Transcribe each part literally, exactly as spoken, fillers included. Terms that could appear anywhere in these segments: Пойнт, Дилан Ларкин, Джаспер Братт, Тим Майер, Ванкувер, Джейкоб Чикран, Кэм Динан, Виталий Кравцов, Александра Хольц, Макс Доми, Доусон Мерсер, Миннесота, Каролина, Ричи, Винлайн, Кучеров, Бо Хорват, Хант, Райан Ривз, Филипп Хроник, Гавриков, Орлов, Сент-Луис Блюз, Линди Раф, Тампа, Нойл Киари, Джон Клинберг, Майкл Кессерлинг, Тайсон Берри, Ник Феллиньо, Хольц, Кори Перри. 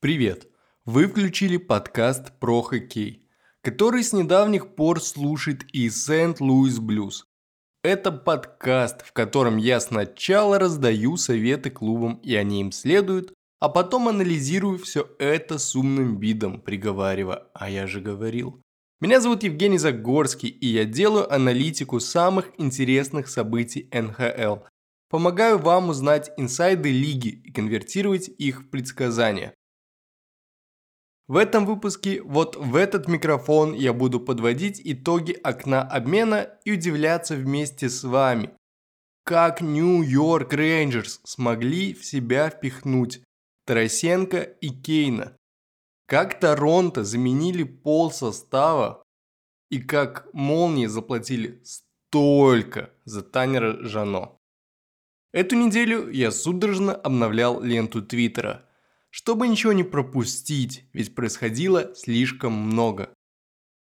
Привет! Вы включили подкаст про хоккей, который с недавних пор слушает и Сент-Луис Блюз. Это подкаст, в котором я сначала раздаю советы клубам, и они им следуют, а потом анализирую все это с умным видом, приговаривая «а я же говорил». Меня зовут Евгений Загорский, и я делаю аналитику самых интересных событий эн ха эл. Помогаю вам узнать инсайды лиги и конвертировать их в предсказания. В этом выпуске вот в этот микрофон я буду подводить итоги окна обмена и удивляться вместе с вами, как Нью-Йорк Рейнджерс смогли в себя впихнуть Тарасенко и Кейна, как Торонто заменили пол состава и как молнии заплатили столько за Таннера Жанно. Эту неделю я судорожно обновлял ленту Твиттера, чтобы ничего не пропустить, ведь происходило слишком много.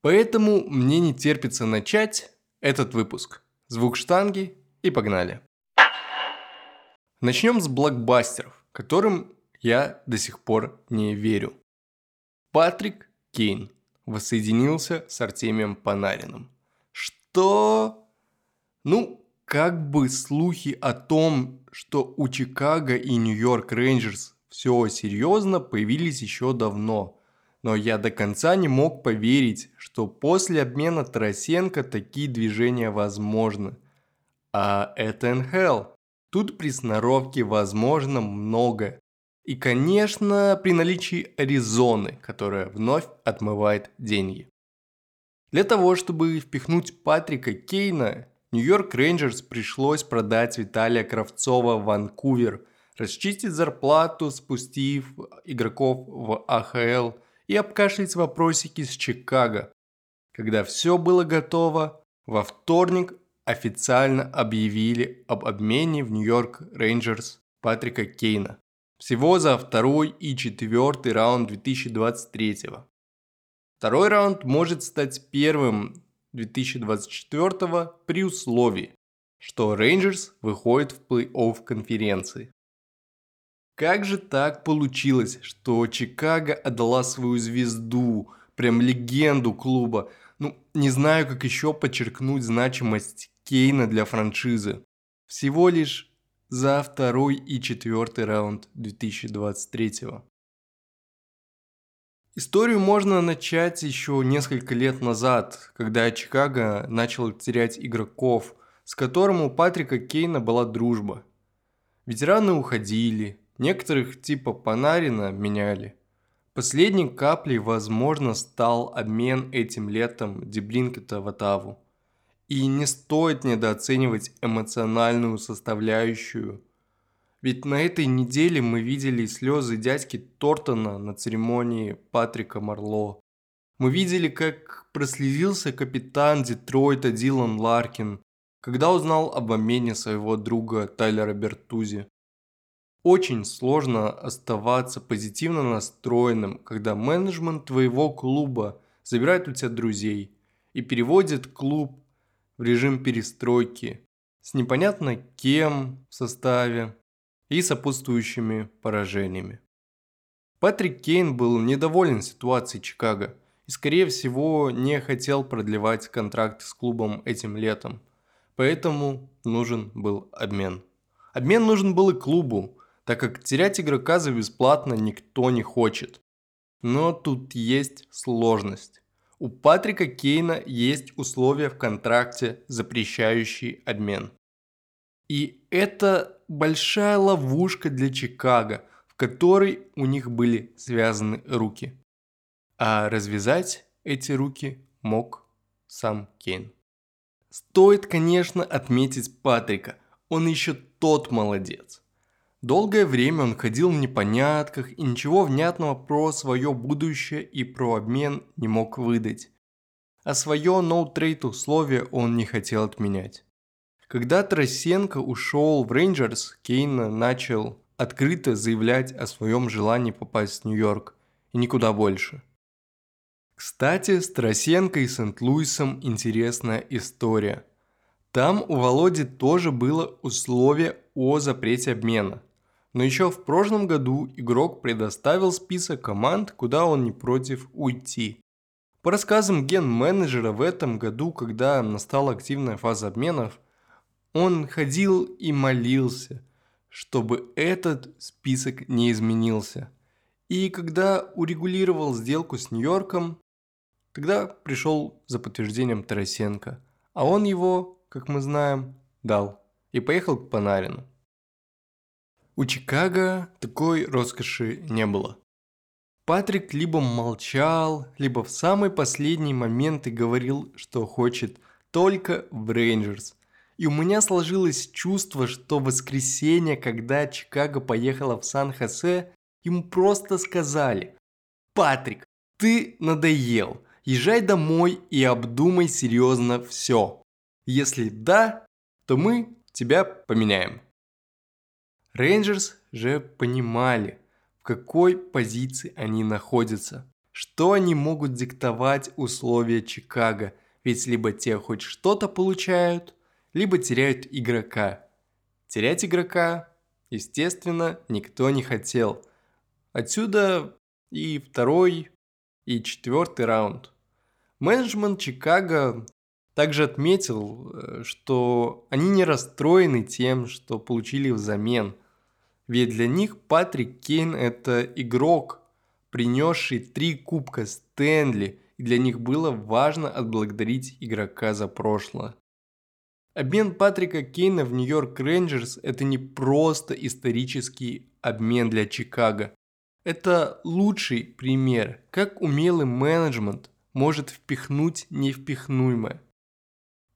Поэтому мне не терпится начать этот выпуск. Звук штанги и погнали. Начнем с блокбастеров, которым я до сих пор не верю. Патрик Кейн воссоединился с Артемием Панарином. Что? Ну, как бы слухи о том, что у Чикаго и Нью-Йорк Рейнджерс все серьезно, появились еще давно. Но я до конца не мог поверить, что после обмена Тарасенко такие движения возможны. А это эн ха эл. Тут при сноровке возможно многое. И, конечно, при наличии Аризоны, которая вновь отмывает деньги. Для того, чтобы впихнуть Патрика Кейна, Нью-Йорк Рейнджерс пришлось продать Виталия Кравцова в Ванкувер, расчистить зарплату, спустив игроков в а ха эл и обкашлять вопросики с Чикаго. Когда все было готово, во вторник официально объявили об обмене в Нью-Йорк Рейнджерс Патрика Кейна. Всего за второй и четвертый раунд две тысячи двадцать третьего. Второй раунд может стать первым две тысячи двадцать четвертого при условии, что Рейнджерс выходит в плей-офф конференции. Как же так получилось, что Чикаго отдала свою звезду, прям легенду клуба? Ну, не знаю, как еще подчеркнуть значимость Кейна для франшизы. Всего лишь за второй и четвертый раунд две тысячи двадцать третьего. Историю можно начать еще несколько лет назад, когда Чикаго начал терять игроков, с которым у Патрика Кейна была дружба. Ветераны уходили, некоторых типа Панарина меняли. Последней каплей, возможно, стал обмен этим летом Дебринкета в Оттаву. И не стоит недооценивать эмоциональную составляющую. Ведь на этой неделе мы видели слезы дядьки Тортона на церемонии Патрика Марло. Мы видели, как прослезился капитан Детройта Дилан Ларкин, когда узнал об обмене своего друга Тайлера Бертузи. Очень сложно оставаться позитивно настроенным, когда менеджмент твоего клуба забирает у тебя друзей и переводит клуб в режим перестройки с непонятно кем в составе и сопутствующими поражениями. Патрик Кейн был недоволен ситуацией Чикаго и, скорее всего, не хотел продлевать контракт с клубом этим летом, поэтому нужен был обмен. Обмен нужен был и клубу, так как терять игрока за бесплатно никто не хочет. Но тут есть сложность. У Патрика Кейна есть условия в контракте, запрещающие обмен. И это большая ловушка для Чикаго, в которой у них были связаны руки. А развязать эти руки мог сам Кейн. Стоит, конечно, отметить Патрика. Он еще тот молодец. Долгое время он ходил в непонятках и ничего внятного про свое будущее и про обмен не мог выдать. А свое no-trade условие он не хотел отменять. Когда Тарасенко ушел в Рейнджерс, Кейн начал открыто заявлять о своем желании попасть в Нью-Йорк и никуда больше. Кстати, с Тарасенко и Сент-Луисом интересная история. Там у Володи тоже было условие о запрете обмена. но еще в прошлом году игрок предоставил список команд, куда он не против уйти. По рассказам ген-менеджера, в этом году, когда настала активная фаза обменов, он ходил и молился, чтобы этот список не изменился. И когда урегулировал сделку с Нью-Йорком, тогда пришел за подтверждением Тарасенко, а он его, как мы знаем, дал и поехал к Панарину. У Чикаго такой роскоши не было. Патрик либо молчал, либо в самый последний момент и говорил, что хочет только в Рейнджерс. И у меня сложилось чувство, что в воскресенье, когда Чикаго поехала в Сан-Хосе, ему просто сказали: «Патрик, ты надоел, езжай домой и обдумай серьезно все. Если да, то мы тебя поменяем». Рейнджерс же понимали, в какой позиции они находятся, что они могут диктовать условия Чикаго, ведь либо те хоть что-то получают, либо теряют игрока. Терять игрока, естественно, никто не хотел. Отсюда и второй, и четвертый раунд. Менеджмент Чикаго также отметил, что они не расстроены тем, что получили взамен. Ведь для них Патрик Кейн – это игрок, принесший три кубка Стэнли, и для них было важно отблагодарить игрока за прошлое. Обмен Патрика Кейна в Нью-Йорк Рейнджерс – это не просто исторический обмен для Чикаго. Это лучший пример, как умелый менеджмент может впихнуть невпихнуемое.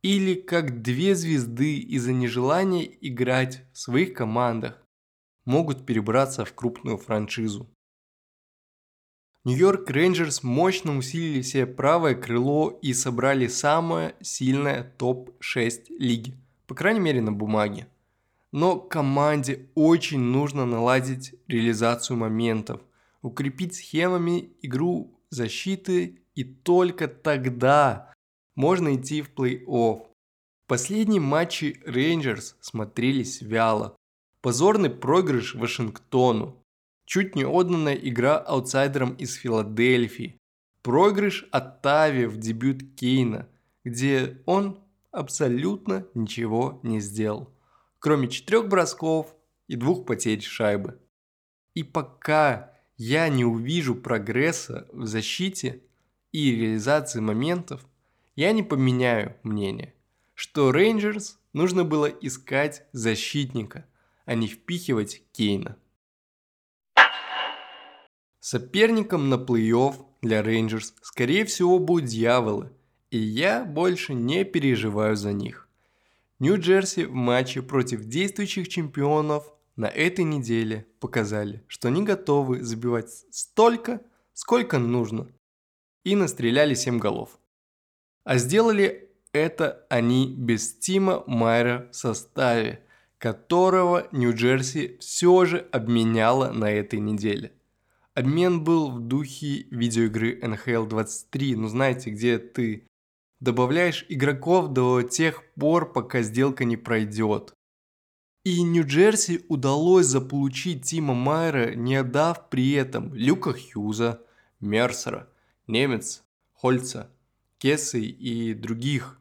Или как две звезды из-за нежелания играть в своих командах могут перебраться в крупную франшизу. Нью-Йорк Рейнджерс мощно усилили себе правое крыло и собрали самое сильное топ шесть лиги, по крайней мере на бумаге. Но команде очень нужно наладить реализацию моментов, укрепить схемами игру защиты, и только тогда можно идти в плей-офф. Последние матчи Рейнджерс смотрелись вяло. Позорный проигрыш Вашингтону, чуть не отданная игра аутсайдерам из Филадельфии, проигрыш Оттаве в дебют Кейна, где он абсолютно ничего не сделал, кроме четырех бросков и двух потерь шайбы. И пока я не увижу прогресса в защите и реализации моментов, я не поменяю мнение, что Рейнджерс нужно было искать защитника, а не впихивать Кейна. Соперником на плей-офф для Рейнджерс, скорее всего, будут дьяволы, и я больше не переживаю за них. Нью-Джерси в матче против действующих чемпионов на этой неделе показали, что они готовы забивать столько, сколько нужно, и настреляли семь голов. А сделали это они без Тима Майера в составе, которого Нью-Джерси все же обменяла на этой неделе. Обмен был в духе видеоигры Эн Эйч Эл двадцать три, ну знаете, где ты добавляешь игроков до тех пор, пока сделка не пройдет. И Нью-Джерси удалось заполучить Тима Майера, не отдав при этом Люка Хьюза, Мерсера, Немец, Хольца, Кесса и других.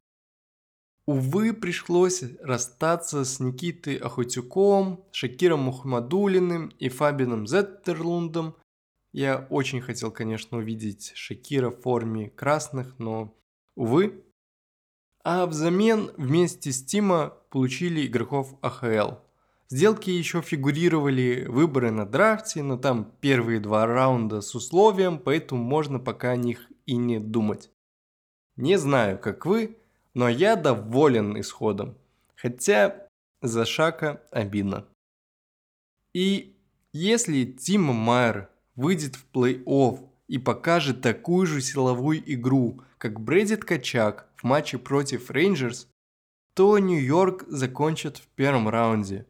Увы, пришлось расстаться с Никитой Охотюком, Шакиром Мухаммадулиным и Фабином Зеттерлундом. Я очень хотел, конечно, увидеть Шакира в форме красных, но увы. А взамен вместе с Тима получили игроков А Ха Эл. Сделки еще фигурировали выборы на драфте, но там первые два раунда с условием, поэтому можно пока о них и не думать. Не знаю, как вы, но я доволен исходом, хотя за Шака обидно. И если Тима Майер выйдет в плей-офф и покажет такую же силовую игру, как Брэди Ткачак в матче против Рейнджерс, то Нью-Йорк закончит в первом раунде.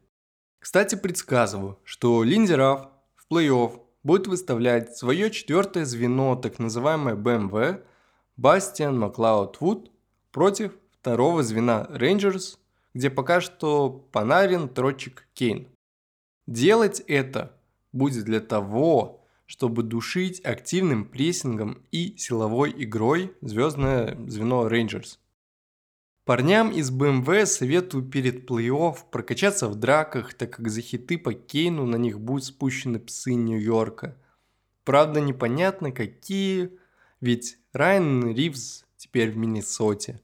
Кстати, предсказываю, что Линди Раф в плей-офф будет выставлять свое четвертое звено, так называемое Бэ Эм Вэ, Бастиан Маклауд Вуд, против второго звена Рейнджерс, где пока что Панарин, Тротчик, Кейн. Делать это будет для того, чтобы душить активным прессингом и силовой игрой звездное звено Рейнджерс. Парням из БМВ советую перед плей-офф прокачаться в драках, так как за хиты по Кейну на них будут спущены псы Нью-Йорка. Правда, непонятно какие, ведь Райан Ривз теперь в Миннесоте.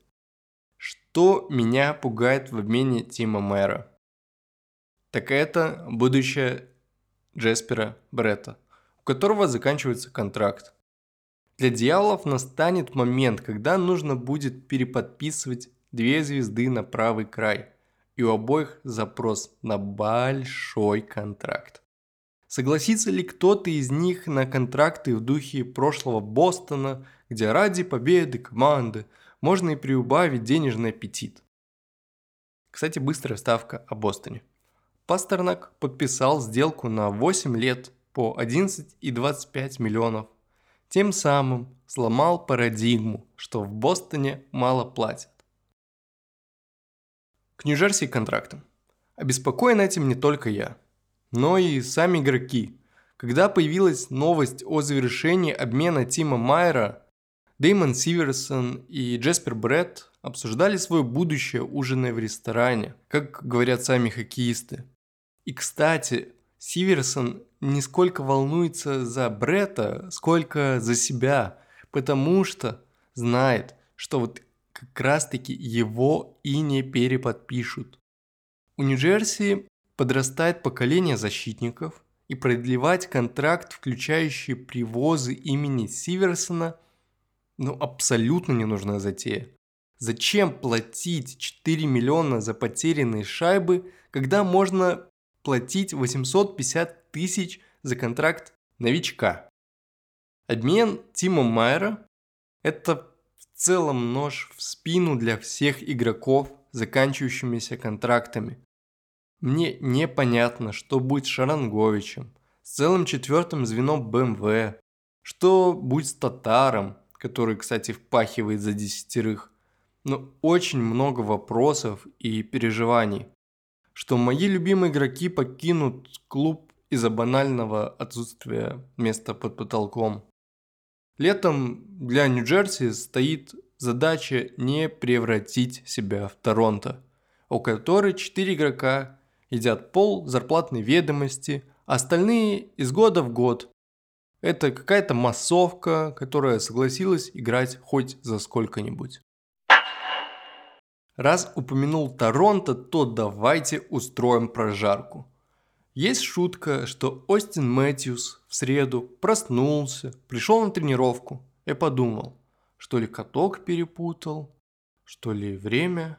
Что меня пугает в обмене Тима Майера? Так это будущее Джаспера Братта, у которого заканчивается контракт. Для дьяволов настанет момент, когда нужно будет переподписывать две звезды на правый край, и у обоих запрос на большой контракт. Согласится ли кто-то из них на контракты в духе прошлого Бостона, где ради победы команды можно и приубавить денежный аппетит? Кстати, быстрая вставка о Бостоне. Пастернак подписал сделку на восемь лет по одиннадцать целых двадцать пять сотых миллионов. Тем самым сломал парадигму, что в Бостоне мало платят. К Нью-Джерси контрактам. Обеспокоен этим не только я, но и сами игроки. Когда появилась новость о завершении обмена Тима Майера, Дамон Северсон и Джаспер Братт обсуждали свое будущее, ужиная в ресторане, как говорят сами хоккеисты. И, кстати, Северсон не сколько волнуется за Бретта, сколько за себя, потому что знает, что вот как раз-таки его и не переподпишут. У Нью-Джерси подрастает поколение защитников, и продлевать контракт, включающий привозы имени Северсона, ну абсолютно ненужная затея. Зачем платить четыре миллиона за потерянные шайбы, когда можно платить восемьсот пятьдесят тысяч за контракт новичка? Обмен Тима Майера – это в целом нож в спину для всех игроков с заканчивающимися контрактами. Мне непонятно, что будет с Шаранговичем, с целым четвертым звеном БМВ, что будет с Татаром, который, кстати, впахивает за десятерых. Но очень много вопросов и переживаний, что мои любимые игроки покинут клуб из-за банального отсутствия места под потолком. Летом для Нью-Джерси стоит задача не превратить себя в Торонто, у которой четыре игрока едят пол зарплатной ведомости, а остальные из года в год. Это какая-то массовка, которая согласилась играть хоть за сколько-нибудь. Раз упомянул Торонто, то давайте устроим прожарку. Есть шутка, что Остин Мэтьюс в среду проснулся, пришел на тренировку и подумал, что ли каток перепутал, что ли время,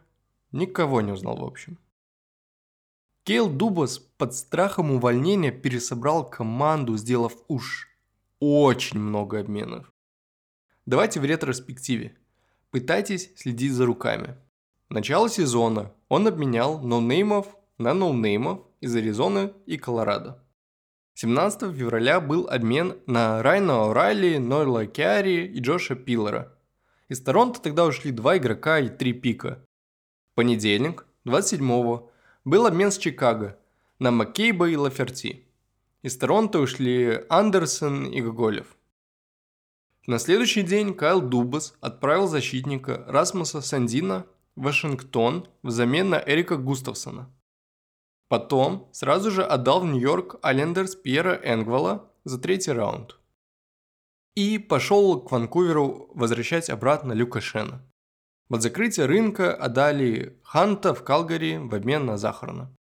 никого не узнал в общем. Кайл Дубас под страхом увольнения пересобрал команду, сделав уж очень много обменов. Давайте в ретроспективе. Пытайтесь следить за руками. Начало сезона он обменял ноунеймов на ноунеймов из Аризоны и Колорадо. семнадцатого февраля был обмен на Райана О'Райли, Нойла Киари и Джоша Пиллера. Из Торонто тогда ушли два игрока и три пика. В понедельник, двадцать седьмого, был обмен с Чикаго на Маккейба и Лаферти. Из Торонто ушли Андерсон и Гоголев. На следующий день Кайл Дубас отправил защитника Расмуса Сандина Вашингтон взамен на Эрика Густавсона. Потом сразу же отдал в Нью-Йорк Айлендерс Пьера Энгвала за третий раунд. И пошел к Ванкуверу возвращать обратно Люка Шена. Под закрытие рынка отдали Ханта в Калгари в обмен на Захарна.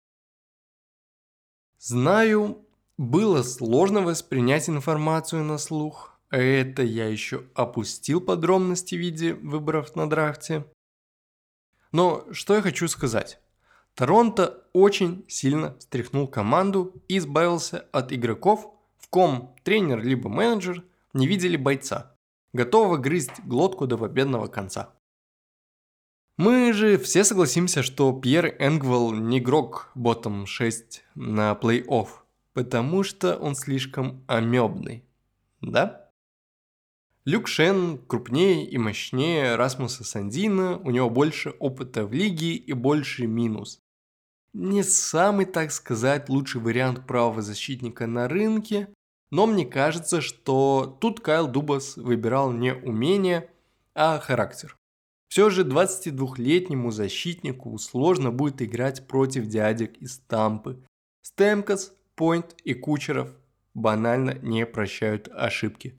Знаю, было сложно воспринять информацию на слух. Это я еще опустил подробности в виде выборов на драфте. Но что я хочу сказать. Торонто очень сильно стряхнул команду и избавился от игроков, в ком тренер либо менеджер не видели бойца, готового грызть глотку до победного конца. Мы же все согласимся, что Пьер Энгвал не игрок ботом шесть на плей-офф, потому что он слишком амебный. Да? Люк Шен крупнее и мощнее Расмуса Сандина, у него больше опыта в лиге и больше минус. Не самый, так сказать, лучший вариант правого защитника на рынке, но мне кажется, что тут Кайл Дубас выбирал не умение, а характер. Все же двадцатидвухлетнему защитнику сложно будет играть против дядек из Тампы. Стэмкос, Пойнт и Кучеров банально не прощают ошибки.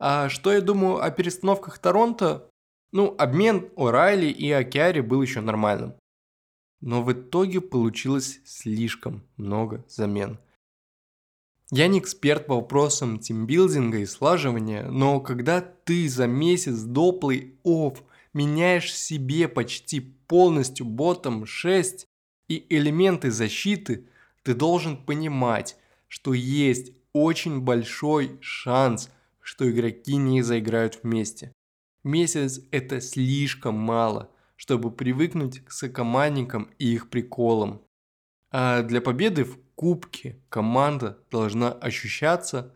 А что я думаю о перестановках Торонто? Ну, обмен О'Райли и Окиари был еще нормальным. Но в итоге получилось слишком много замен. Я не эксперт по вопросам тимбилдинга и слаживания, но когда ты за месяц до плей-офф меняешь себе почти полностью ботом шесть и элементы защиты, ты должен понимать, что есть очень большой шанс, что игроки не заиграют вместе. Месяц – это слишком мало, чтобы привыкнуть к сокомандникам и их приколам. А для победы в кубке команда должна ощущаться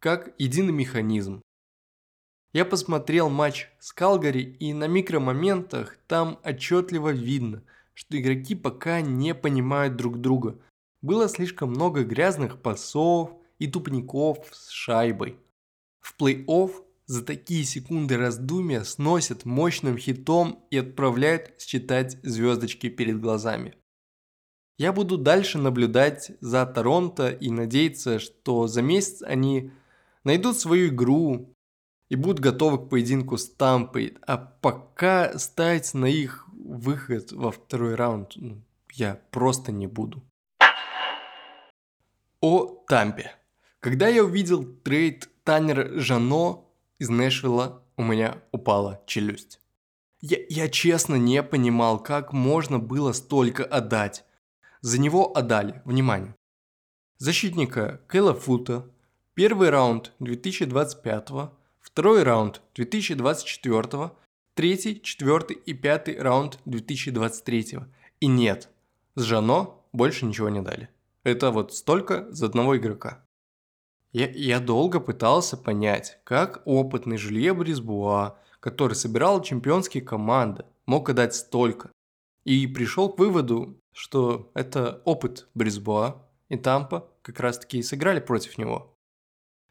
как единый механизм. Я посмотрел матч с Калгари, и на микромоментах там отчетливо видно, что игроки пока не понимают друг друга. Было слишком много грязных пасов и тупников с шайбой. В плей-офф за такие секунды раздумья сносят мощным хитом и отправляют считать звездочки перед глазами. Я буду дальше наблюдать за Торонто и надеяться, что за месяц они найдут свою игру и будут готовы к поединку с Тампой, а пока ставить на их выход во второй раунд я просто не буду. О Тампе. Когда я увидел трейд Таннер Жанно из Нэшвилла, у меня упала челюсть. Я, я честно не понимал, как можно было столько отдать. За него отдали, внимание, защитника Кэла Фута, первый раунд две тысячи двадцать пятого, второй раунд две тысячи двадцать четвертого, третий, четвертый и пятый раунд две тысячи двадцать третьего. И нет, с Жанно больше ничего не дали. Это вот столько за одного игрока. Я, я долго пытался понять, как опытный Жюлье Брисбуа, который собирал чемпионские команды, мог отдать столько. И пришел к выводу, что это опыт Брисбуа, и Тампа как раз таки сыграли против него.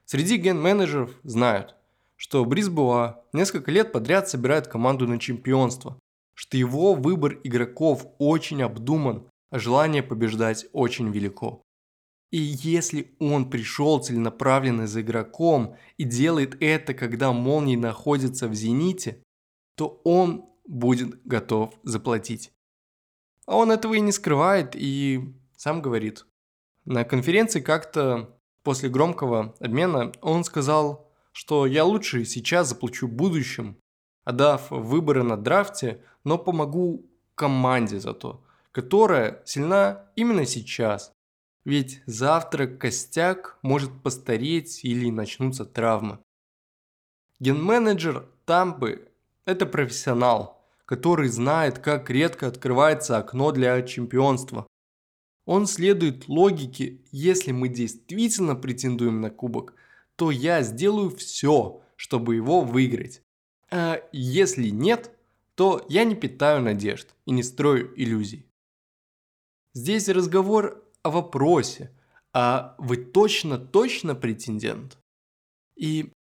Среди ген-менеджеров знают, что Брисбуа несколько лет подряд собирает команду на чемпионство, что его выбор игроков очень обдуман, а желание побеждать очень велико. И если он пришел целенаправленно за игроком и делает это, когда молнии находятся в зените, то он будет готов заплатить. А он этого и не скрывает, и сам говорит. На конференции как-то после громкого обмена он сказал, что я лучше сейчас заплачу в будущем, отдав выборы на драфте, но помогу команде зато, которая сильна именно сейчас. Ведь завтра костяк может постареть или начнутся травмы. Ген-менеджер Тампы – это профессионал, который знает, как редко открывается окно для чемпионства. Он следует логике: если мы действительно претендуем на кубок, то я сделаю все, чтобы его выиграть. А если нет, то я не питаю надежд и не строю иллюзий. Здесь разговор о вопросе: а вы точно-точно претендент? И,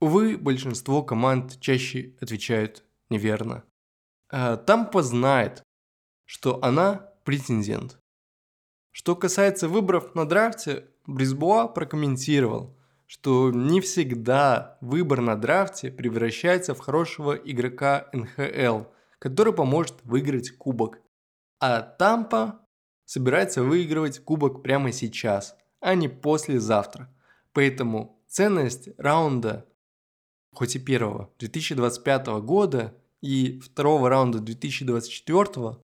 увы, большинство команд чаще отвечают неверно. Тампа знает, что она претендент. Что касается выборов на драфте, Брисбуа прокомментировал, что не всегда выбор на драфте превращается в хорошего игрока эн ха эл, который поможет выиграть кубок. А Тампа собирается выигрывать кубок прямо сейчас, а не послезавтра. Поэтому ценность раунда, хоть и первого, две тысячи двадцать пятого года и второго раунда две тысячи двадцать четвертого,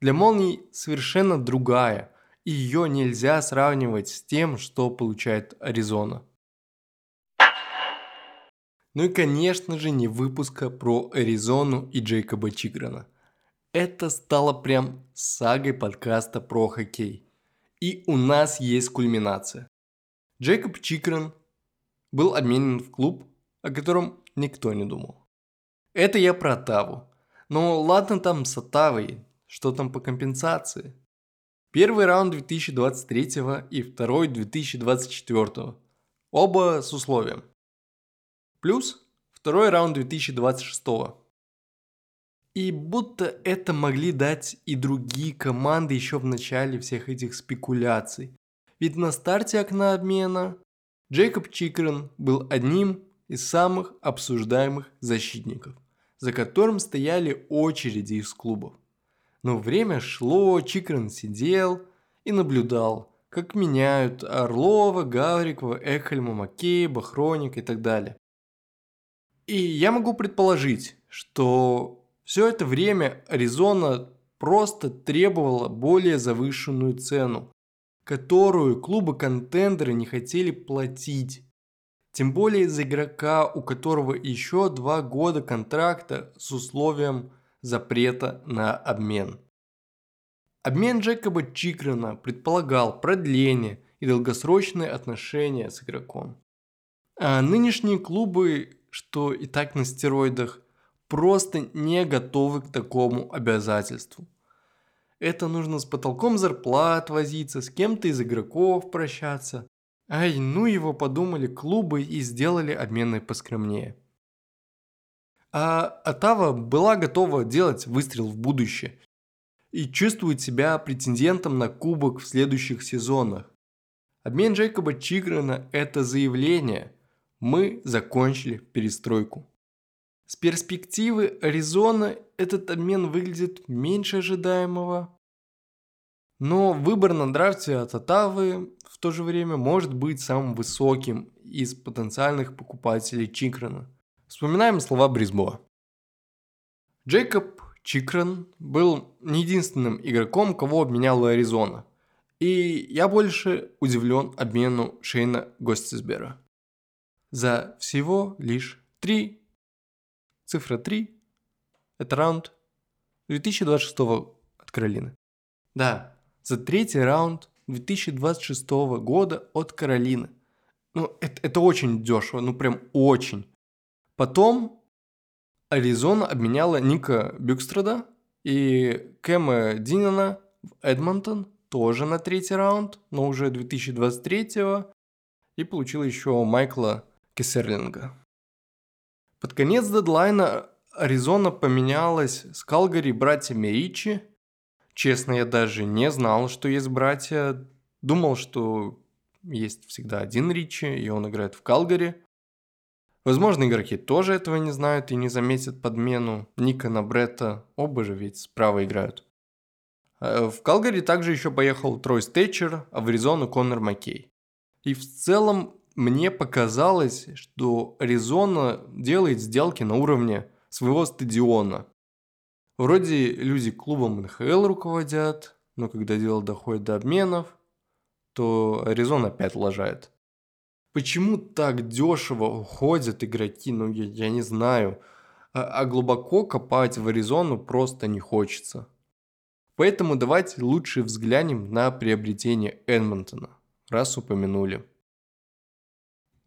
для Молний совершенно другая, и ее нельзя сравнивать с тем, что получает Аризона. Ну и, конечно же, не выпуска про Аризону и Джейкоба Чикрана. Это стало прям сагой подкаста про хоккей. И у нас есть кульминация. Джейкоб Чикран был обменен в клуб, о котором никто не думал. Это я про Оттаву. Но ладно там с Оттавой, что там по компенсации. Первый раунд две тысячи двадцать третьего и второй две тысячи двадцать четвёртого. Оба с условием. Плюс второй раунд две тысячи двадцать шестого. И будто это могли дать и другие команды еще в начале всех этих спекуляций. Ведь на старте окна обмена Джейкоб Чикран был одним из самых обсуждаемых защитников, за которым стояли очереди из клубов. Но время шло, Чикран сидел и наблюдал, как меняют Орлова, Гаврикова, Экхельма, Маккейба, Хроника и так далее. И я могу предположить, что все это время Аризона просто требовала более завышенную цену, которую клубы-контендеры не хотели платить. Тем более за игрока, у которого еще два года контракта с условием запрета на обмен. Обмен Джейкоба Чикрана предполагал продление и долгосрочные отношения с игроком. А нынешние клубы, что и так на стероидах, просто не готовы к такому обязательству. Это нужно с потолком зарплат возиться, с кем-то из игроков прощаться. Ай, ну его, подумали клубы и сделали обмены поскромнее. А Оттава была готова делать выстрел в будущее и чувствует себя претендентом на кубок в следующих сезонах. Обмен Джейкоба Чикрана – это заявление: мы закончили перестройку. С перспективы Аризоны этот обмен выглядит меньше ожидаемого. Но выбор на драфте от Оттавы в то же время может быть самым высоким из потенциальных покупателей Чикрана. Вспоминаем слова Брисбоа. Джейкоб Чикран был не единственным игроком, кого обменяла Аризона. И я больше удивлен обмену Шейна Гостисбера. За всего лишь три... Цифра три – это раунд две тысячи двадцать шестого от Каролины. Да, за третий раунд две тысячи двадцать шестого года от Каролины. Ну, это, это очень дешево, ну прям очень. Потом Аризона обменяла Ника Бюкстрада и Кэма Динана в Эдмонтон, тоже на третий раунд, но уже две тысячи двадцать третьего, и получила еще Майкла Кессерлинга. Под конец дедлайна Аризона поменялась с Калгари братьями Ричи. Честно, я даже не знал, что есть братья. Думал, что есть всегда один Ричи, и он играет в Калгари. Возможно, игроки тоже этого не знают и не заметят подмену Ника на Бретта. Оба же ведь справа играют. В Калгари также еще поехал Трой Стэчер, а в Аризону Коннор Маккей. И в целом мне показалось, что Аризона делает сделки на уровне своего стадиона. Вроде люди клубом эн ха эл руководят, но когда дело доходит до обменов, то Аризона опять лажает. Почему так дешево уходят игроки, ну я, я не знаю. А, а глубоко копать в Аризону просто не хочется. Поэтому давайте лучше взглянем на приобретение Эдмонтона, раз упомянули.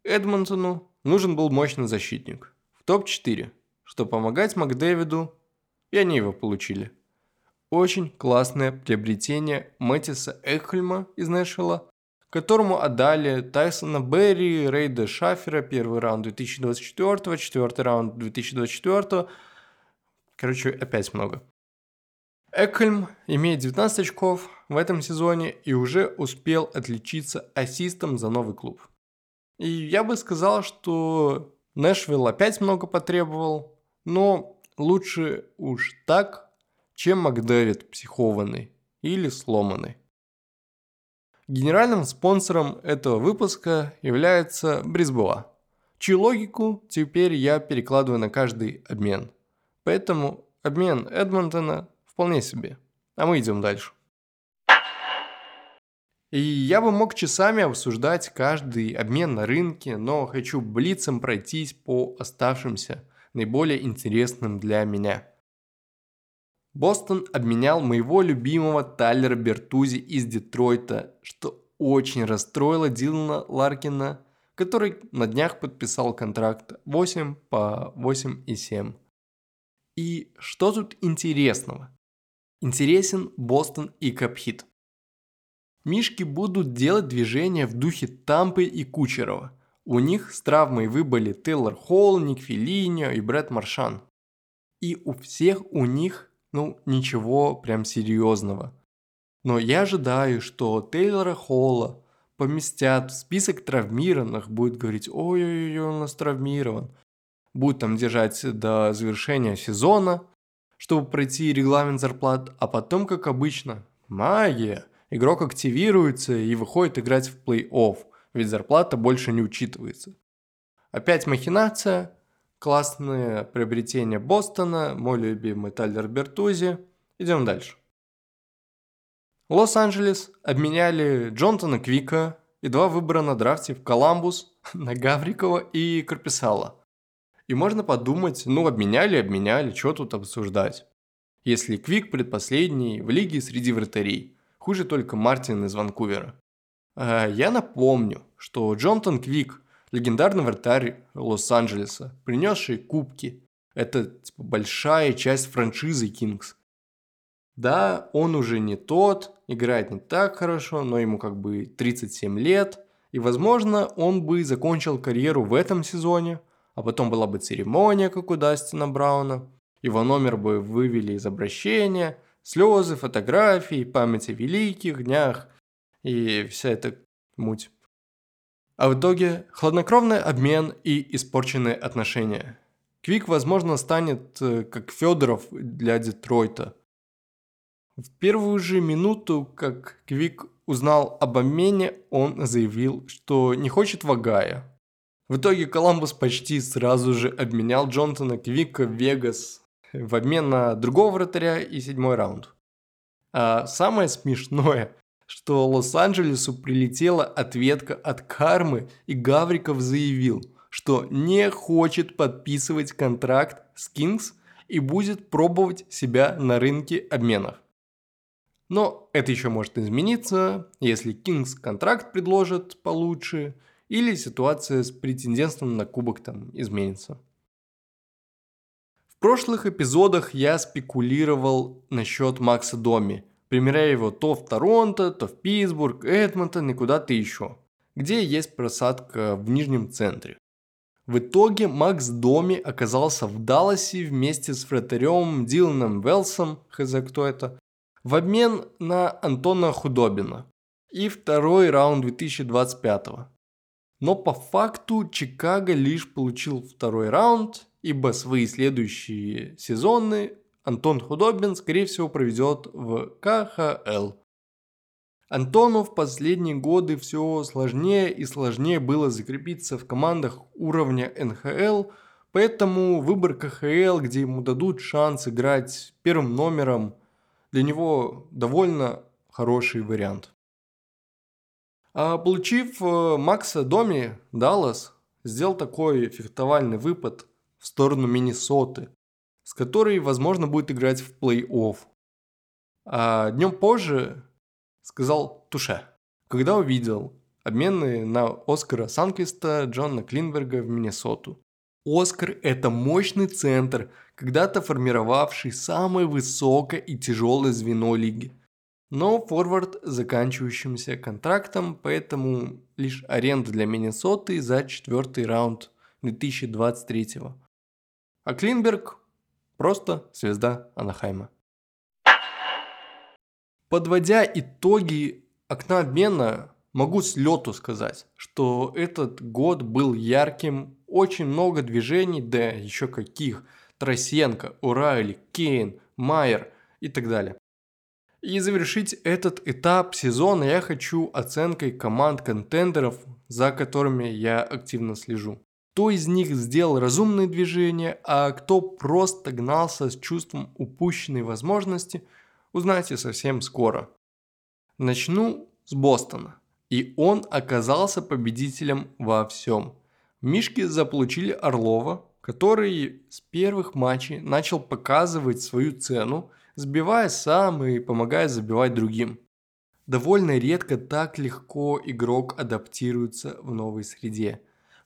Эдмонтону нужен был мощный защитник в топ четыре, чтобы помогать Макдэвиду, и они его получили. Очень классное приобретение Мэттиса Экхельма из Нэшвилла, которому отдали Тайсона Берри, Рейда Шаффера, первый раунд две тысячи двадцать четвёртого, четвертый раунд две тысячи двадцать четвёртого. Короче, опять много. Экхельм имеет девятнадцать очков в этом сезоне и уже успел отличиться ассистом за новый клуб. И я бы сказал, что Нэшвилл опять много потребовал, но лучше уж так, чем Макдэвид психованный или сломанный. Генеральным спонсором этого выпуска является Брисбоа, чью логику теперь я перекладываю на каждый обмен. Поэтому обмен Эдмонтона вполне себе. А мы идем дальше. И я бы мог часами обсуждать каждый обмен на рынке, но хочу блицом пройтись по оставшимся, наиболее интересным для меня. Бостон обменял моего любимого Тайлера Бертуззи из Детройта, что очень расстроило Дилана Ларкина, который на днях подписал контракт восемь по восемь и семь. И что тут интересного? Интересен Бостон и Капхит. Мишки будут делать движения в духе Тампы и Кучерова. У них с травмой выбыли Тейлор Холл, Ник Феллиньо и Брэд Маршан. И у всех у них, ну, ничего прям серьезного. Но я ожидаю, что Тейлора Холла поместят в список травмированных, будет говорить: ой-ой-ой, он нас травмирован. Будут там держать до завершения сезона, чтобы пройти регламент зарплат, а потом, как обычно, магия. Игрок активируется и выходит играть в плей-офф, ведь зарплата больше не учитывается. Опять махинация, классное приобретение Бостона, мой любимый Тайлер Бертуззи. Идем дальше. Лос-Анджелес обменяли Джонатана Квика и два выбора на драфте в Коламбус на Гаврикова и Карписала. И можно подумать, ну обменяли, обменяли, что тут обсуждать. Если Квик предпоследний в лиге среди вратарей, хуже только Мартин из Ванкувера. А я напомню, что Джонатан Квик, легендарный вратарь Лос-Анджелеса, принесший кубки, это типа большая часть франшизы Кингс. Да, он уже не тот, играет не так хорошо, но ему как бы тридцать семь лет, и, возможно, он бы закончил карьеру в этом сезоне, а потом была бы церемония, как у Дастина Брауна, его номер бы вывели из обращения, слезы, фотографии, память о великих днях и вся эта муть. А в итоге хладнокровный обмен и испорченные отношения. Квик, возможно, станет как Федоров для Детройта. В первую же минуту, как Квик узнал об обмене, он заявил, что не хочет Вагая. В итоге Коламбус почти сразу же обменял Джонатана Квика в Вегас в обмен на другого вратаря и седьмой раунд. А самое смешное, что Лос-Анджелесу прилетела ответка от кармы, и Гавриков заявил, что не хочет подписывать контракт с Кингс и будет пробовать себя на рынке обменов. Но это еще может измениться, если Кингс контракт предложат получше, или ситуация с претендентством на кубок там изменится. В прошлых эпизодах я спекулировал насчет Макса Доми, примеряя его то в Торонто, то в Питтсбург, Эдмонтон и куда-то еще, где есть просадка в нижнем центре. В итоге Макс Доми оказался в Далласе вместе с вратарем Диланом Уэллсом, хз кто это, в обмен на Антона Худобина и второй раунд две тысячи двадцать пятого. Но по факту Чикаго лишь получил второй раунд, ибо свои следующие сезоны Антон Худобин, скорее всего, проведет в ка ха эл. Антону в последние годы все сложнее и сложнее было закрепиться в командах уровня эн ха эл, поэтому выбор ка ха эл, где ему дадут шанс играть первым номером, для него довольно хороший вариант. А получив Макса Доми, Даллас сделал такой фехтовальный выпад в сторону Миннесоты, с которой, возможно, будет играть в плей-офф. А днем позже сказал Туше, когда увидел обмены на Оскара Санквиста, Джона Клинберга в Миннесоту. Оскар – это мощный центр, когда-то формировавший самое высокое и тяжелое звено лиги. Но форвард заканчивающимся контрактом, поэтому лишь аренда для Миннесоты за четвертый раунд две тысячи двадцать третьего. А Клинберг – просто звезда Анахайма. Подводя итоги окна обмена, могу с лету сказать, что этот год был ярким. Очень много движений, да еще каких. Тарасенко, Урайли, Кейн, Майер и так далее. И завершить этот этап сезона я хочу оценкой команд-контендеров, за которыми я активно слежу. Кто из них сделал разумные движения, а кто просто гнался с чувством упущенной возможности, узнаете совсем скоро. Начну с Бостона. И он оказался победителем во всем. Мишки заполучили Орлова, который с первых матчей начал показывать свою цену, сбивая сам и помогая забивать другим. Довольно редко так легко игрок адаптируется в новой среде.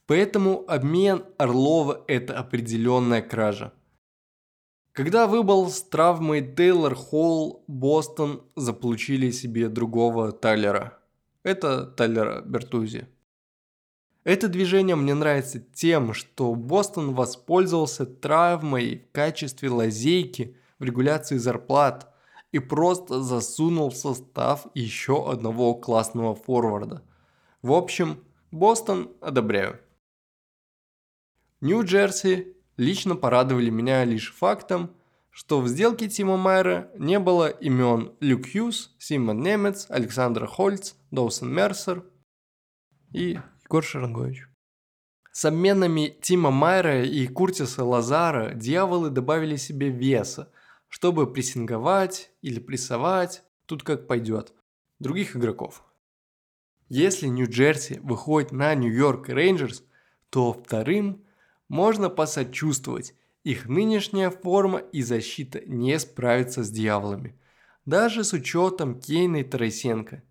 Поэтому обмен Орлова – это определенная кража. Когда выбыл с травмой Тейлор Холл, Бостон заполучили себе другого Тайлера. Это Тайлера Бертуззи. Это движение мне нравится тем, что Бостон воспользовался травмой в качестве лазейки в регуляции зарплат и просто засунул в состав еще одного классного форварда. В общем, Бостон одобряю. Нью-Джерси лично порадовали меня лишь фактом, что в сделке Тима Майера не было имен Люк Хьюз, Симон Немец, Александра Хольц, Доусон Мерсер и Егор Шарангович. С обменами Тима Майера и Куртиса Лазара дьяволы добавили себе веса, чтобы прессинговать или прессовать, тут как пойдет, других игроков. Если Нью-Джерси выходит на Нью-Йорк Рейнджерс, то вторым можно посочувствовать. Их нынешняя форма и защита не справятся с дьяволами, даже с учетом Кейна и Тарасенко.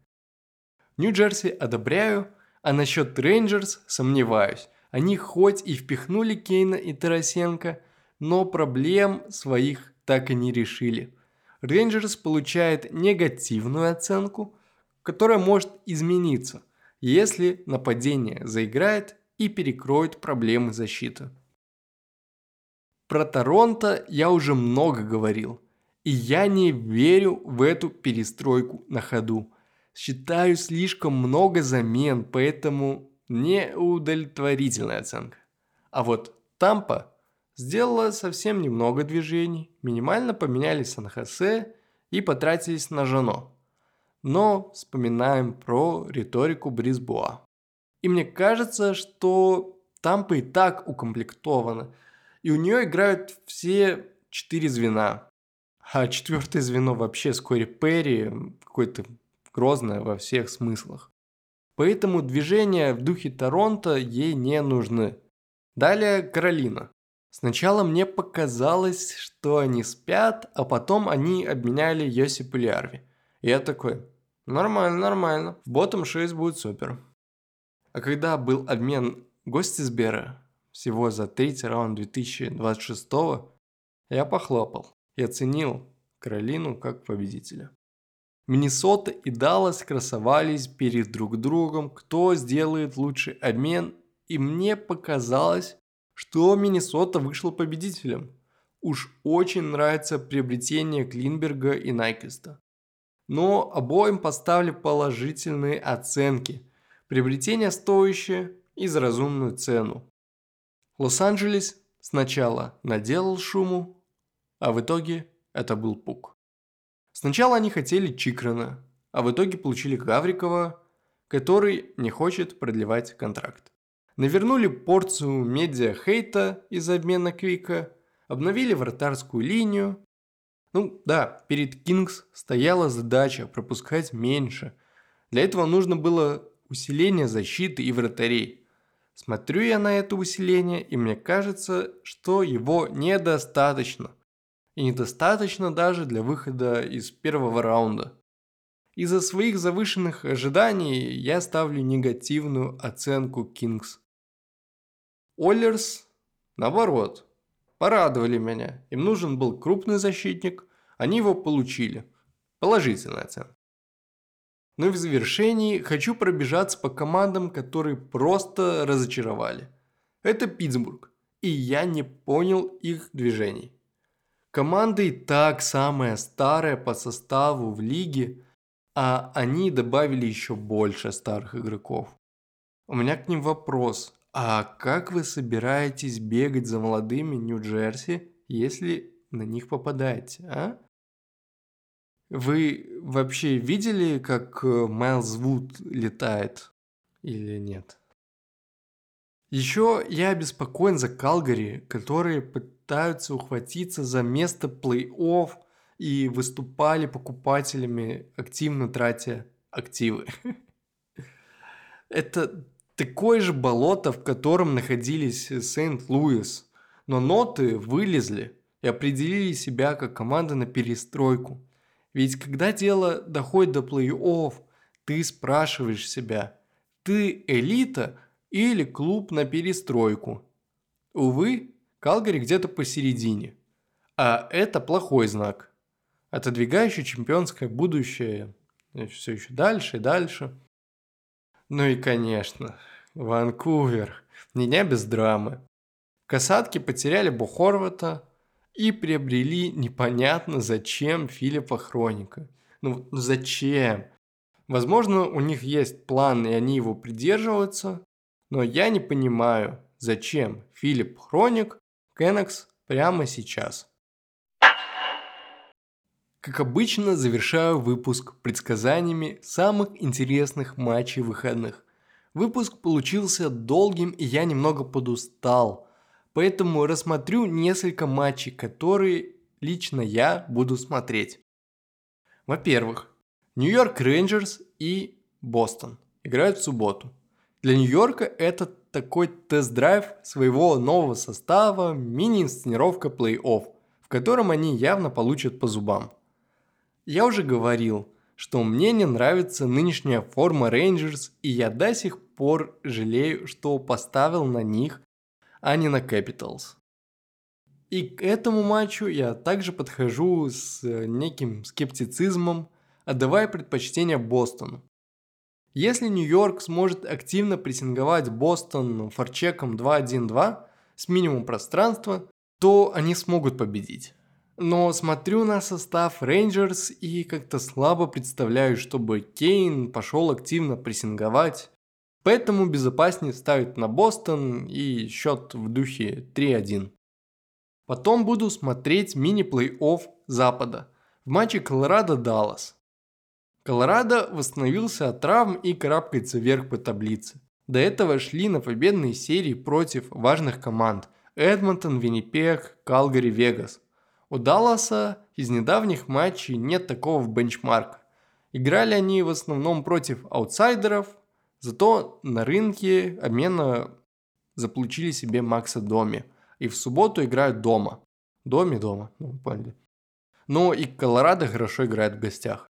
Нью-Джерси одобряю, а насчет Рейнджерс сомневаюсь. Они хоть и впихнули Кейна и Тарасенко, но проблем своих так и не решили. Рейнджерс получает негативную оценку, которая может измениться, если нападение заиграет и перекроет проблемы защиты. Про Торонто я уже много говорил, и я не верю в эту перестройку на ходу. Считаю слишком много замен, поэтому неудовлетворительная оценка. А вот Тампа сделала совсем немного движений, минимально поменяли Сан-Хосе и потратились на Жанно. Но вспоминаем про риторику Брисбоа. И мне кажется, что Тампа и так укомплектована, и у нее играют все четыре звена. А четвертое звено вообще с Кори Перри, какое-то грозное во всех смыслах. Поэтому движения в духе Торонто ей не нужны. Далее Каролина. Сначала мне показалось, что они спят, а потом они обменяли Йосипа Лиарви. И я такой, нормально, нормально, в ботом шесть будет супер. А когда был обмен Гостисбера всего за третий раунд две тысячи двадцать шестого, я похлопал и оценил Каролину как победителя. Миннесота и Даллас красовались перед друг другом, кто сделает лучший обмен, и мне показалось, что Миннесота вышла победителем. Уж очень нравится приобретение Клинберга и Найквиста. Но обоим поставили положительные оценки. Приобретение стоящее и за разумную цену. Лос-Анджелес сначала наделал шуму, а в итоге это был пук. Сначала они хотели Чикрана, а в итоге получили Гаврикова, который не хочет продлевать контракт. Навернули порцию медиа-хейта из-за обмена Квика, обновили вратарскую линию. Ну да, перед Кингс стояла задача пропускать меньше. Для этого нужно было усиление защиты и вратарей. Смотрю я на это усиление, и мне кажется, что его недостаточно. И недостаточно даже для выхода из первого раунда. Из-за своих завышенных ожиданий я ставлю негативную оценку Кингс. Oilers, наоборот, порадовали меня. Им нужен был крупный защитник, они его получили. Положительная оценка. Ну и в завершении хочу пробежаться по командам, которые просто разочаровали. Это Питтсбург, и я не понял их движений. Команда и так самая старая по составу в лиге, а они добавили еще больше старых игроков. У меня к ним вопрос. А как вы собираетесь бегать за молодыми Нью-Джерси, если на них попадаете, а? Вы вообще видели, как Майлз Вуд летает или нет? Еще я обеспокоен за Калгари, которые пытаются ухватиться за место плей-офф и выступали покупателями, активно тратя активы. Это такое же болото, в котором находились Сент-Луис, но ноты вылезли и определили себя как команда на перестройку. Ведь когда дело доходит до плей-офф, ты спрашиваешь себя, ты элита или клуб на перестройку? Увы, Калгари где-то посередине. А это плохой знак, отодвигающий чемпионское будущее все еще дальше и дальше. Ну и, конечно, Ванкувер. Ни дня без драмы. Касатки потеряли Бо Хорвата и приобрели непонятно зачем Филиппа Хроника. Ну зачем? Возможно, у них есть план, и они его придерживаются, но я не понимаю, зачем Филипп Хроник Кеннекс прямо сейчас. Как обычно, завершаю выпуск предсказаниями самых интересных матчей выходных. Выпуск получился долгим, и я немного подустал, поэтому рассмотрю несколько матчей, которые лично я буду смотреть. Во-первых, Нью-Йорк Рейнджерс и Бостон играют в субботу. Для Нью-Йорка это такой тест-драйв своего нового состава, мини-инсценировка плей-офф, в котором они явно получат по зубам. Я уже говорил, что мне не нравится нынешняя форма Рейнджерс, и я до сих пор жалею, что поставил на них, а не на Кэпиталс. И к этому матчу я также подхожу с неким скептицизмом, отдавая предпочтение Бостону. Если Нью-Йорк сможет активно прессинговать Бостон форчеком два один-два с минимум пространства, то они смогут победить. Но смотрю на состав Рейнджерс и как-то слабо представляю, чтобы Кейн пошел активно прессинговать. Поэтому безопаснее ставить на Бостон и счет в духе три один. Потом буду смотреть мини-плей-офф Запада в матче Колорадо-Даллас. Колорадо восстановился от травм и карабкается вверх по таблице. До этого шли на победные серии против важных команд Эдмонтон, Виннипег, Калгари, Вегас. У Далласа из недавних матчей нет такого бенчмарка. Играли они в основном против аутсайдеров, зато на рынке обмена заполучили себе Макса Доми. И в субботу играют дома. Доми-дома, ну поняли. Но и Колорадо хорошо играет в гостях.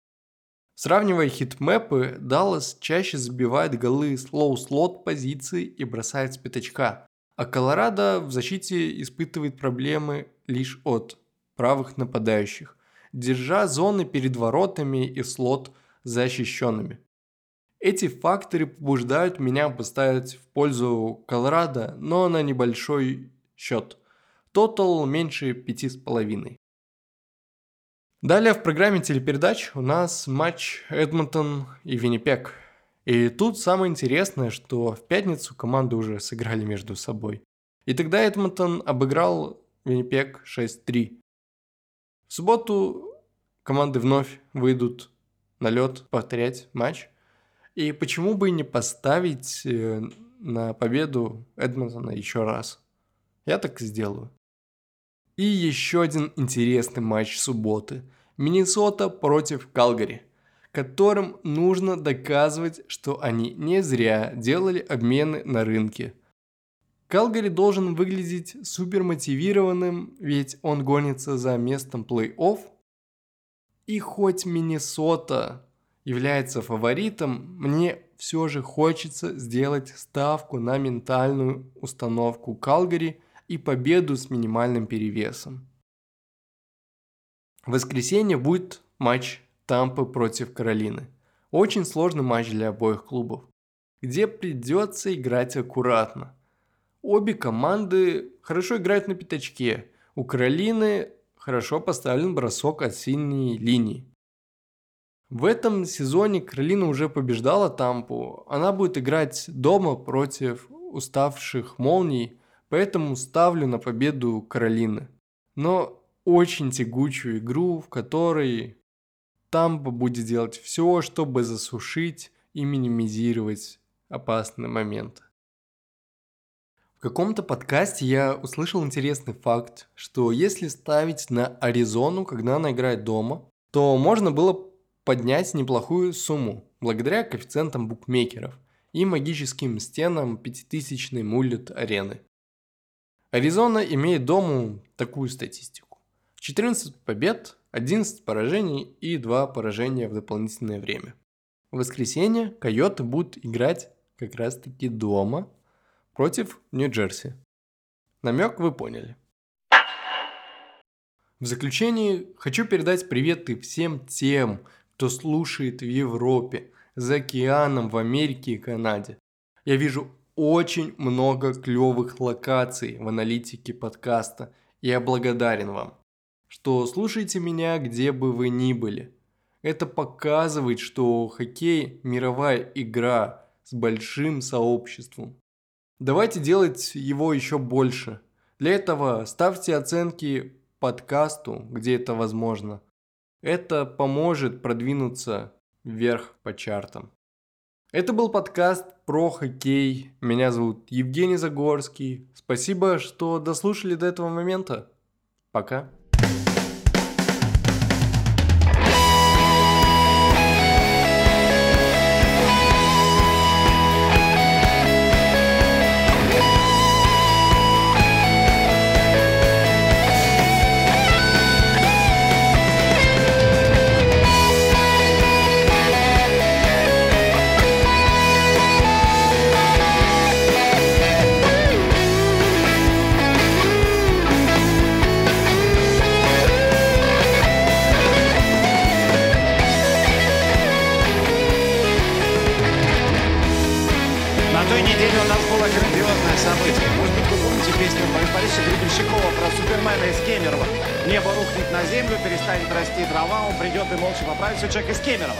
Сравнивая хитмэпы, Даллас чаще забивает голы с лоу-слот позиции и бросает с пятачка, а Колорадо в защите испытывает проблемы лишь от правых нападающих, держа зоны перед воротами и слот защищенными. Эти факторы побуждают меня поставить в пользу Колорадо, но на небольшой счет. Тотал меньше пять с половиной. Далее в программе телепередач у нас матч Эдмонтон и Виннипег. И тут самое интересное, что в пятницу команды уже сыграли между собой. И тогда Эдмонтон обыграл Виннипег шесть три. В субботу команды вновь выйдут на лед повторять матч. И почему бы не поставить на победу Эдмонтона еще раз? Я так сделаю. И еще один интересный матч субботы. Миннесота против Калгари, которым нужно доказывать, что они не зря делали обмены на рынке. Калгари должен выглядеть супермотивированным, ведь он гонится за местом плей-офф. И хоть Миннесота является фаворитом, мне все же хочется сделать ставку на ментальную установку Калгари и победу с минимальным перевесом. В воскресенье будет матч Тампы против Каролины. Очень сложный матч для обоих клубов, где придется играть аккуратно. Обе команды хорошо играют на пятачке. У Каролины хорошо поставлен бросок от синей линии. В этом сезоне Каролина уже побеждала Тампу. Она будет играть дома против уставших молний, поэтому ставлю на победу Каролины. Но очень тягучую игру, в которой Тампа будет делать все, чтобы засушить и минимизировать опасные моменты. В каком-то подкасте я услышал интересный факт, что если ставить на Аризону, когда она играет дома, то можно было поднять неплохую сумму благодаря коэффициентам букмекеров и магическим стенам пятитысячной муллет-арены. Аризона имеет дому такую статистику: четырнадцать побед, одиннадцать поражений и два поражения в дополнительное время. В воскресенье койоты будут играть как раз таки дома против Нью-Джерси. Намек вы поняли. В заключение хочу передать приветы всем тем, кто слушает в Европе, за океаном, в Америке и Канаде. Я вижу очень много клевых локаций в аналитике подкаста. Я благодарен вам, что слушаете меня, где бы вы ни были. Это показывает, что хоккей – мировая игра с большим сообществом. Давайте делать его еще больше. Для этого ставьте оценки подкасту, где это возможно. Это поможет продвинуться вверх по чартам. Это был подкаст про хоккей. Меня зовут Евгений Загорский. Спасибо, что дослушали до этого момента. Пока. Человек из Кемерово.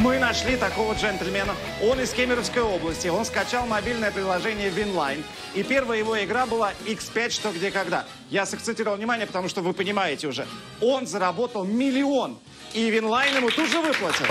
Мы нашли такого джентльмена. Он из Кемеровской области. Он скачал мобильное приложение Винлайн. И первая его игра была икс пять «Что, где, когда». Я сакцентировал внимание, потому что вы понимаете уже. Он заработал миллион. И Винлайн ему тут же выплатил.